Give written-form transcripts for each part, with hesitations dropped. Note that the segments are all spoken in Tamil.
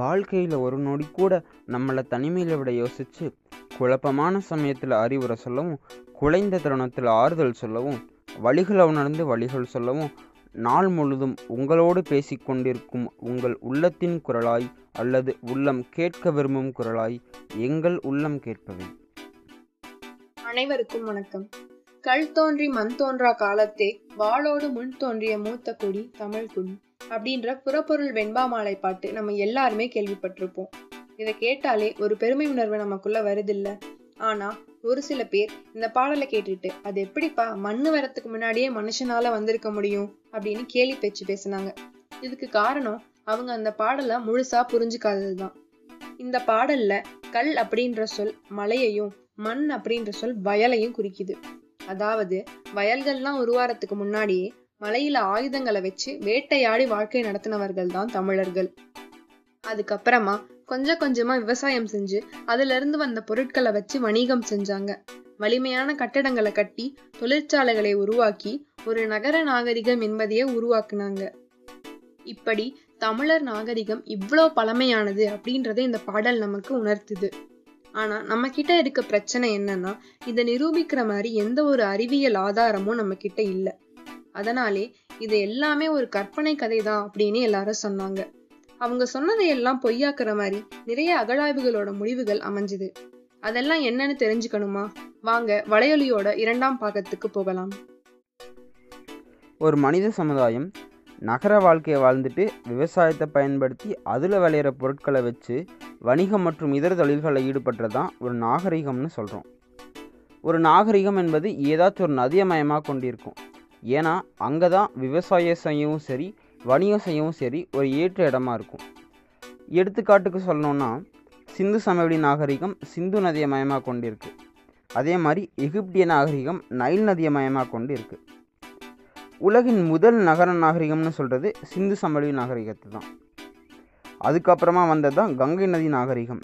வாழ்க்கையில் ஒரு நொடி கூட நம்மளை தனிமையில் விட யோசித்து குழப்பமான சமயத்தில் அறிவுரை சொல்லவும், குலைந்த தருணத்தில் ஆறுதல் சொல்லவும், வழிகளை உணர்ந்து வழிகள் சொல்லவும், நாள் முழுதும் உங்களோடு பேசி கொண்டிருக்கும் உங்கள் உள்ளத்தின் குரலாய் அல்லது உள்ளம் கேட்க விரும்பும் குரலாய் எங்கள் உள்ளம் கேட்பவை. அனைவருக்கும் வணக்கம். கல் தோன்றி மண் தோன்றா காலத்தே வாளோடு முன் தோன்றிய மூத்த குடி தமிழ் குடி அப்படின்ற புறப்பொருள் வெண்பா மாலை பாட்டு நம்ம எல்லாருமே கேள்விப்பட்டிருப்போம். இதை கேட்டாலே ஒரு பெருமை உணர்வு நமக்குள்ள வருதில்ல? ஆனா ஒரு சில பேர் இந்த பாடலை கேட்டுட்டு அது எப்படிப்பா மண்ணு வரத்துக்கு முன்னாடியே மனுஷனால வந்திருக்க முடியும் அப்படின்னு கேலி பேச்சு பேசினாங்க. இதுக்கு காரணம் அவங்க அந்த பாடலை முழுசா புரிஞ்சுக்காததுதான். இந்த பாடல்ல கல் அப்படின்ற சொல் மலையையும் மண் அப்படின்ற சொல் வயலையும் குறிக்குது. அதாவது வயல்கள்லாம் உருவாரத்துக்கு முன்னாடியே மலையில ஆயுதங்களை வச்சு வேட்டையாடி வாழ்க்கை நடத்தினவர்கள் தான் தமிழர்கள். அதுக்கப்புறமா கொஞ்சம் கொஞ்சமா விவசாயம் செஞ்சு அதுல இருந்து வந்த பொருட்களை வச்சு வணிகம் செஞ்சாங்க. வலிமையான கட்டடங்களை கட்டி தொழிற்சாலைகளை உருவாக்கி ஒரு நகர நாகரிகம் என்பதையே உருவாக்குனாங்க. இப்படி தமிழர் நாகரிகம் இவ்வளோ பழமையானது அப்படின்றத இந்த பாடல் நமக்கு உணர்த்துது. ஆனா நம்ம கிட்ட இருக்க பிரச்சனை என்னன்னா, இதை நிரூபிக்கிற மாதிரி எந்த ஒரு அறிவியல் ஆதாரமும் நம்ம கிட்ட இல்லை. அதனாலே இது எல்லாமே ஒரு கற்பனை கதை தான் அப்படின்னு எல்லாரும் சொன்னாங்க. அவங்க சொன்னதையெல்லாம் பொய்யாக்குற மாதிரி நிறைய அகழாய்வுகளோட முடிவுகள் அமைஞ்சுது. அதெல்லாம் என்னன்னு தெரிஞ்சுக்கணுமா? வாங்க வளையொலியோட இரண்டாம் பாகத்துக்கு போகலாம். ஒரு மனித சமுதாயம் நகர வாழ்க்கையை வாழ்ந்துட்டு விவசாயத்தை பயன்படுத்தி அதில் விளையிற பொருட்களை வச்சு வணிகம் மற்றும் இதர தொழில்களில் ஈடுபட்டுறதான் ஒரு நாகரிகம்னு சொல்கிறோம். ஒரு நாகரிகம் என்பது ஏதாச்சும் ஒரு நதியமயமாக கொண்டிருக்கும். ஏன்னா அங்கே தான் விவசாயம் செய்யவும் சரி வணிகம் செய்யவும் சரி ஒரு ஏற்ற இடமா இருக்கும். எடுத்துக்காட்டுக்கு சொல்லணும்னா, சிந்து சமவெளி நாகரிகம் சிந்து நதியை மயமாக கொண்டிருக்கு. அதே மாதிரி எகிப்திய நாகரிகம் நைல் நதியை மயமாக கொண்டு இருக்கு. உலகின் முதல் நகர நாகரிகம்னு சொல்கிறது சிந்து சமவெளி நாகரிகத்தை தான். அதுக்கப்புறமா வந்தது தான் கங்கை நதி நாகரிகம்.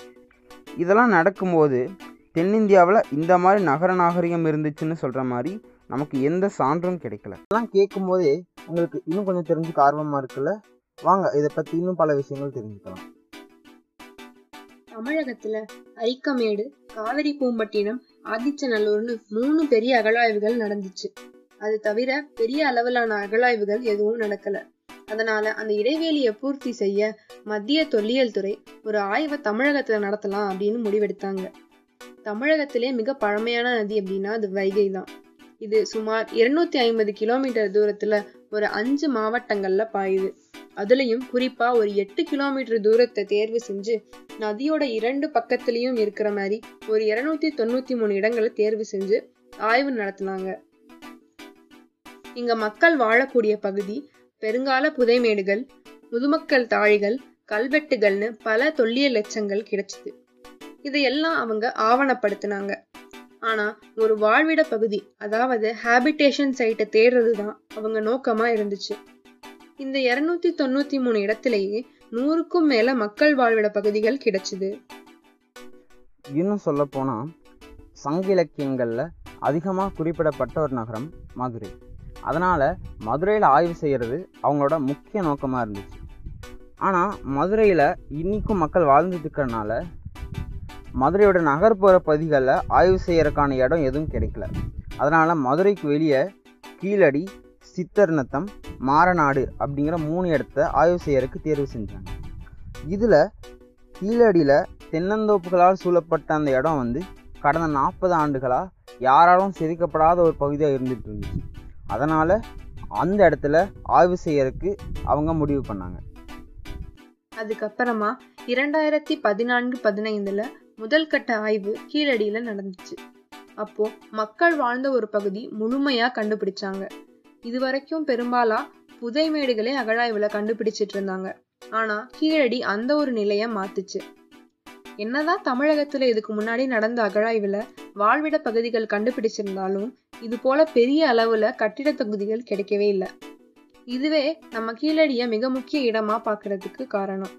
இதெல்லாம் நடக்கும்போது தென்னிந்தியாவில் இந்த மாதிரி நகர நாகரிகம் இருந்துச்சுன்னு சொல்கிற மாதிரி நமக்கு எந்த சான்றும் கிடைக்கல. இதெல்லாம் கேட்கும்போதே உங்களுக்கு இன்னும் கொஞ்சம் தெரிஞ்சுக்க ஆர்வமாக இருக்குல்ல? வாங்க இதை பற்றி இன்னும் பல விஷயங்கள் தெரிஞ்சுக்கலாம். தமிழகத்தில் ஐக்கமேடு, காவிரி பூம்பட்டினம், ஆதிச்சநல்லூர்னு 3 பெரிய அகழாய்வுகள் நடந்துச்சு. அது தவிர பெரிய அளவிலான அகழாய்வுகள் எதுவும் நடக்கலை. அதனால அந்த இடைவேளியை பூர்த்தி செய்ய மத்திய தொல்லியல் துறை ஒரு ஆய்வை தமிழகத்தில் நடத்தலாம் அப்படின்னு முடிவெடுத்தாங்க. தமிழகத்திலே மிக பழமையான நதி அப்படின்னா அது வைகை தான். இது சுமார் 250 கிலோமீட்டர் தூரத்துல ஒரு 5 மாவட்டங்கள்ல பாயுது. அதுலயும் குறிப்பா ஒரு 8 கிலோமீட்டர் தூரத்தை தேர்வு செஞ்சு நதியோட 2 பக்கத்திலயும் இருக்கிற மாதிரி ஒரு 293 இடங்களை தேர்வு செஞ்சு ஆய்வு நடத்தினாங்க. இங்க மக்கள் வாழக்கூடிய பகுதி பெருங்கால புதைமேடுகள், முதுமக்கள் தாழிகள், கல்வெட்டுகள்னு பல தொல்லியல் எச்சங்கள் கிடைச்சது. இதையெல்லாம் அவங்க ஆவணப்படுத்தினாங்க. ஆனா ஒரு வாழ்விட பகுதி, அதாவது ஹேபிடேஷன் சைட்டை தேடுறதுதான் அவங்க நோக்கமா இருந்துச்சு. இந்த 293 இடத்திலேயே 100க்கும் மேல மக்கள் வாழ்விட பகுதிகள் கிடைச்சது. இன்னும் சொல்ல போனா, சங்க இலக்கியங்கள்ல அதிகமா குறிப்பிடப்பட்ட ஒரு நகரம் மதுரை. அதனால மதுரையில ஆய்வு செய்யறது அவங்களோட முக்கிய நோக்கமா இருந்துச்சு. ஆனா மதுரையில இன்னைக்கும் மக்கள் வாழ்ந்துட்டு இருக்கிறனால மதுரையோட நகர்ப்புற பகுதிகளில் ஆய்வு செய்யறதுக்கான இடம் எதுவும் கிடைக்கல. அதனால் மதுரைக்கு வெளியே கீழடி, சித்தர்நத்தம், மாரநாடு அப்படிங்கிற 3 இடத்த ஆய்வு செய்யறதுக்கு தேர்வு செஞ்சாங்க. இதில் கீழடியில் தென்னந்தோப்புகளால் சூழப்பட்ட அந்த இடம் கடந்த 40 ஆண்டுகளாக யாராலும் செதுக்கப்படாத ஒரு பகுதியாக இருந்துட்டு இருந்துச்சு. அதனால் அந்த இடத்துல ஆய்வு செய்யறதுக்கு அவங்க முடிவு பண்ணாங்க. அதுக்கப்புறமா 2014-15ல் முதல் கட்ட ஆய்வு கீழடியில நடந்துச்சு. அப்போ மக்கள் வாழ்ந்த ஒரு பகுதி முழுமையா கண்டுபிடிச்சாங்க. இதுவரைக்கும் பெரும்பாலா புதைமேடுகளே அகழாய்வுல கண்டுபிடிச்சிட்டு இருந்தாங்க. ஆனா கீழடி அந்த ஒரு நிலைய மாத்துச்சு. என்னதான் தமிழகத்துல இதுக்கு முன்னாடி நடந்த அகழாய்வுல வாழ்விட பகுதிகள் கண்டுபிடிச்சிருந்தாலும் இது போல பெரிய அளவுல கட்டிட தொகுதிகள் கிடைக்கவே இல்லை. இதுவே நம்ம கீழடிய மிக முக்கிய இடமா பாக்குறதுக்கு காரணம்.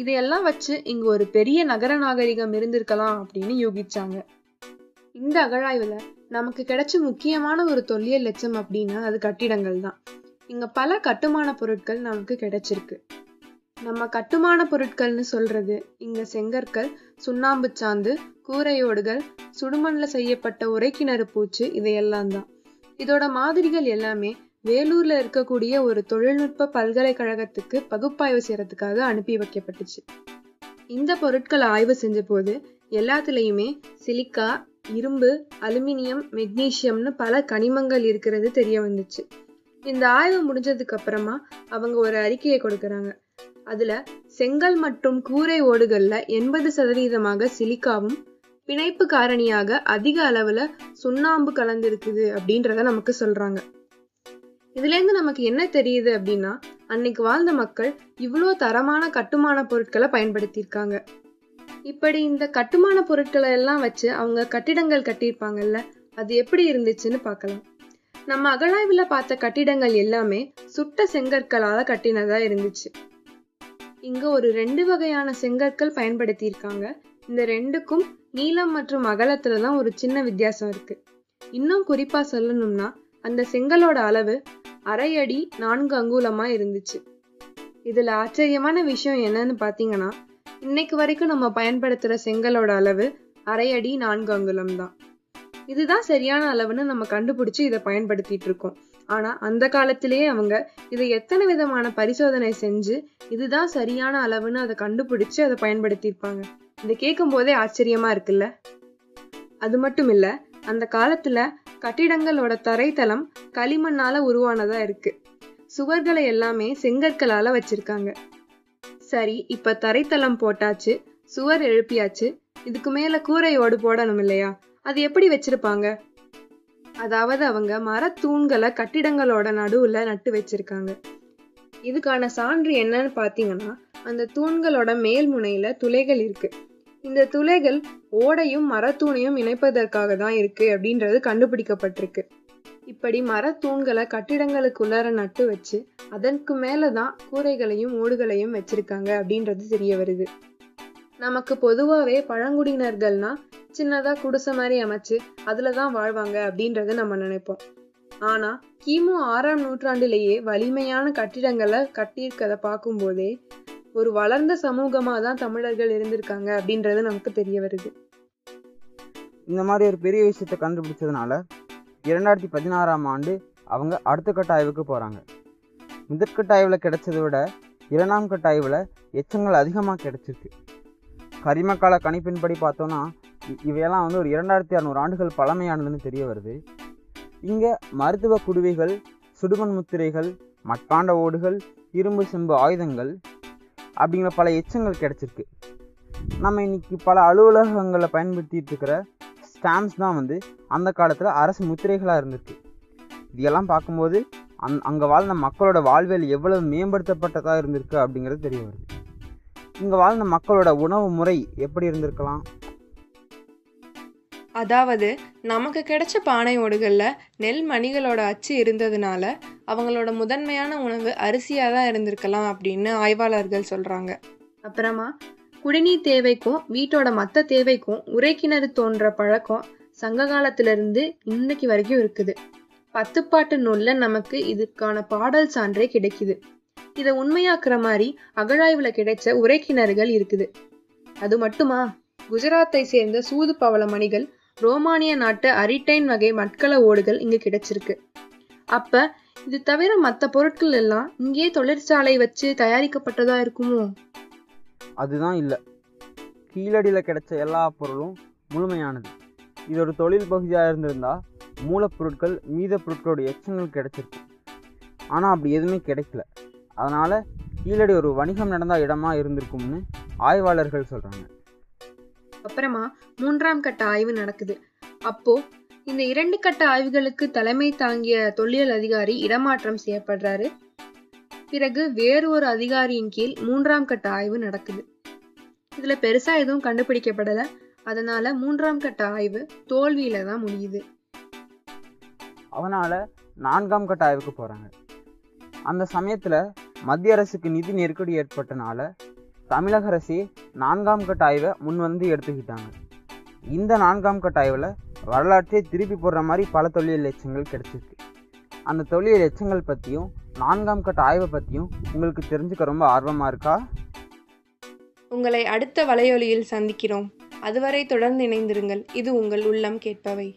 இதையெல்லாம் வச்சு இங்க ஒரு பெரிய நகர நாகரிகம் இருந்திருக்கலாம் அப்படின்னு யூகிச்சாங்க. இந்த அகழாய்வுல நமக்கு கிடைச்ச முக்கியமான ஒரு தொல்லியல் எச்சம் அப்படின்னா அது கட்டிடங்கள் தான். இங்க பல கட்டுமான பொருட்கள் நமக்கு கிடைச்சிருக்கு. நம்ம கட்டுமான பொருட்கள்னு சொல்றது இங்க செங்கற்கள், சுண்ணாம்பு சாந்து, கூரையோடுகள், சுடுமண்ல செய்யப்பட்ட உரைக்கிணறு பூச்சு இதையெல்லாம் தான். இதோட மாதிரிகள் எல்லாமே வேலூர்ல இருக்கக்கூடிய ஒரு தொழில்நுட்ப பல்கலைக்கழகத்துக்கு பகுப்பாய்வு செய்யறதுக்காக அனுப்பி வைக்கப்பட்டுச்சு. இந்த பொருட்களை ஆய்வு செஞ்ச போது எல்லாத்துலயுமே சிலிக்கா, இரும்பு, அலுமினியம், மெக்னீசியம்னு பல கனிமங்கள் இருக்கிறது தெரிய வந்துச்சு. இந்த ஆய்வு முடிஞ்சதுக்கு அப்புறமா அவங்க ஒரு அறிக்கையை கொடுக்கறாங்க. அதுல செங்கல் மற்றும் கூரை ஓடுகள்ல 80% சிலிக்காவும் பிணைப்பு காரணியாக அதிக அளவுல சுண்ணாம்பு கலந்திருக்குது அப்படின்றத நமக்கு சொல்றாங்க. இதுல இருந்து நமக்கு என்ன தெரியுது அப்படின்னா, அன்னைக்கு வாழ்ந்த மக்கள் இவ்வளோ தரமான கட்டுமான பொருட்களை பயன்படுத்தியிருக்காங்க. இப்படி இந்த கட்டுமான பொருட்களை எல்லாம் வச்சு அவங்க கட்டிடங்கள் கட்டியிருப்பாங்கல்ல, அது எப்படி இருந்துச்சுன்னு பார்க்கலாம். நம்ம அகழாய்வில் பார்த்த கட்டிடங்கள் எல்லாமே சுட்ட செங்கற்களால் கட்டினதா இருந்துச்சு. இங்க ஒரு 2 வகையான செங்கற்கள் பயன்படுத்தியிருக்காங்க. இந்த 2க்கும் நீளம் மற்றும் அகலத்துல தான் ஒரு சின்ன வித்தியாசம் இருக்கு. இன்னும் குறிப்பா சொல்லணும்னா அந்த செங்கலோட அளவு 1/2 அடி 4 அங்குலமா இருந்துச்சு. இதுல ஆச்சரியமான விஷயம் என்னன்னு பாத்தீங்கன்னா, இன்னைக்கு வரைக்கும் நம்ம பயன்படுத்துற செங்கலோட அளவு 1/2 அடி 4 அங்குலம் தான். இதுதான் சரியான அளவுன்னு நம்ம கண்டுபிடிச்சு இதை பயன்படுத்திட்டு இருக்கோம். ஆனா அந்த காலத்திலேயே அவங்க இதை எத்தனை விதமான பரிசோதனை செஞ்சு இதுதான் சரியான அளவுன்னு அதை கண்டுபிடிச்சு அதை பயன்படுத்தியிருப்பாங்க. இதை கேட்கும் போதே ஆச்சரியமா இருக்குல்ல. அது மட்டும் இல்ல, அந்த காலத்துல கட்டிடங்களோட தரைத்தளம் களிமண்ணால உருவானதா இருக்கு. சுவர்களை எல்லாமே செங்கற்களால வச்சிருக்காங்க. சரி, இப்ப தரைத்தளம் போட்டாச்சு, சுவர் எழுப்பியாச்சு, இதுக்கு மேல கூரையோடு போடணும் இல்லையா? அது எப்படி வச்சிருப்பாங்க? அதாவது அவங்க மரத்தூண்களை கட்டிடங்களோட நடுவுல நட்டு வச்சிருக்காங்க. இதுக்கான சான்று என்னன்னு பாத்தீங்கன்னா, அந்த தூண்களோட மேல் முனையில துளைகள் இருக்கு. இந்த துளைகள் ஓடையும் மரத்தூணையும் இணைப்பதற்காக தான் இருக்கு அப்படின்றது கண்டுபிடிக்கப்பட்டிருக்கு. இப்படி மரத்தூண்களை கட்டிடங்களுக்குள்ளார நட்டு வச்சு அதற்கு மேலதான் கூரைகளையும் ஓடுகளையும் வச்சிருக்காங்க அப்படின்றது தெரிய வருது. நமக்கு பொதுவாவே பழங்குடியினர்கள்னா சின்னதா குடிசை மாதிரி அமைச்சு அதுலதான் வாழ்வாங்க அப்படின்றத நம்ம நினைப்போம். ஆனா கிமு 6ஆம் நூற்றாண்டிலேயே வலிமையான கட்டிடங்களை கட்டியிருக்கதை பார்க்கும் போதே ஒரு வளர்ந்த சமூகமா தான் தமிழர்கள் இருந்திருக்காங்க அப்படின்றது நமக்கு தெரிய வருது. இந்த மாதிரி ஒரு பெரிய விஷயத்தை கண்டுபிடிச்சதுனால 2016ஆம் ஆண்டு அவங்க அடுத்த கட்ட ஆய்வுக்கு போறாங்க. முதற்கட்ட ஆய்வுல கிடைச்சதை விட 2ஆம் கட்ட ஆய்வுல எச்சங்கள் அதிகமா கிடைச்சிருக்கு. கரிமக்கால கணிப்பின்படி பார்த்தோம்னா இவையெல்லாம் ஒரு 2600 ஆண்டுகள் பழமையானதுன்னு தெரிய வருது. இங்க மருத்துவ குடுவைகள், சுடுமண் முத்திரைகள், மட்பாண்ட ஓடுகள், இரும்பு செம்பு ஆயுதங்கள் அப்படிங்கிற பல எச்சங்கள் கிடைச்சிருக்கு. நம்ம இன்னைக்கு பல அலுவலகங்களில் பயன்படுத்திட்டு இருக்கிற ஸ்டாம்ப்ஸ் தான் அந்த காலத்தில் அரசு முத்திரைகளாக இருந்திருக்கு. இதெல்லாம் பார்க்கும்போது அங்கே வாழ்ந்த மக்களோட வாழ்வியல் எவ்வளவு மேம்படுத்தப்பட்டதாக இருந்திருக்கு அப்படிங்கிறது தெரிய வருது. இங்கே வாழ்ந்த மக்களோட உணவு முறை எப்படி இருந்திருக்கலாம்? அதாவது நமக்கு கிடைச்ச பானை ஓடுகளில் நெல் மணிகளோட அச்சு இருந்ததுனால அவங்களோட முதன்மையான உணவு அரிசியாக தான் இருந்திருக்கலாம் அப்படின்னு ஆய்வாளர்கள் சொல்கிறாங்க. அப்புறமா குடிநீர் தேவைக்கும் வீட்டோட மற்ற தேவைக்கும் உரைக்கிணறு தோன்ற பழக்கம் சங்க காலத்திலிருந்து இன்னைக்கு வரைக்கும் இருக்குது. 10பாட்டு நூலில் நமக்கு இதுக்கான பாடல் சான்றே கிடைக்குது. இதை உண்மையாக்குற மாதிரி அகழாய்வில் கிடைச்ச உரைக்கிணறுகள் இருக்குது. அது மட்டுமா, குஜராத்தை சேர்ந்த சூது பவள மணிகள், ரோமானிய நாட்டு அரிட்டைன் வகை மட்கல ஓடுகள் இங்கு கிடைச்சிருக்கு. அப்ப இது தவிர மற்ற பொருட்கள் எல்லாம் இங்கே தொழிற்சாலை வச்சு தயாரிக்கப்பட்டதா இருக்குமோ? அதுதான் இல்ல, கீழடியில கிடைச்ச எல்லா பொருளும் முழுமையானது. இது ஒரு தொழில் பகுதியா இருந்திருந்தா மூலப்பொருட்கள் மீத பொருட்களோட எச்சங்கள் கிடைச்சிருக்கு. ஆனா அப்படி எதுவுமே கிடைக்கல. அதனால கீழடி ஒரு வணிகம் நடந்த இடமா இருந்திருக்கும்னு ஆய்வாளர்கள் சொல்றாங்க. அப்புறமா 3ஆம் கட்ட ஆய்வு நடக்குது. அப்போ இந்த 2 கட்ட ஆய்வுகளுக்கு தலைமை தாங்கிய தொல்லியல் அதிகாரி இடமாற்றம் செய்யப்படுறாரு. பிறகு வேறு ஒரு அதிகாரியின் கீழ் 3ஆம் கட்ட ஆய்வு நடக்குது. இதுல பெருசா எதுவும் கண்டுபிடிக்கப்படல. அதனால 3ஆம் கட்ட ஆய்வு தோல்வியில தான் முடியுது. அதனால 4ஆம் கட்ட ஆய்வுக்கு போறாங்க. அந்த சமயத்துல மத்திய அரசுக்கு நிதி நெருக்கடி ஏற்பட்டனால தமிழக அரசே 4ஆம் கட்ட ஆய்வை முன்வந்து எடுத்துக்கிட்டாங்க. இந்த 4ஆம் கட்ட ஆய்வில் வரலாற்றை திருப்பி போடுற மாதிரி பல தொழில் எச்சங்கள் கிடைச்சிருக்கு. அந்த தொழில் எச்சங்கள் பற்றியும் 4ஆம் கட்ட ஆய்வை பற்றியும் உங்களுக்கு தெரிஞ்சுக்க ரொம்ப ஆர்வமாக இருக்கா? உங்களை அடுத்த வலையொலியில் சந்திக்கிறோம். அதுவரை தொடர்ந்து இணைந்திருங்கள். இது உங்கள் உள்ளம் கேட்பவை.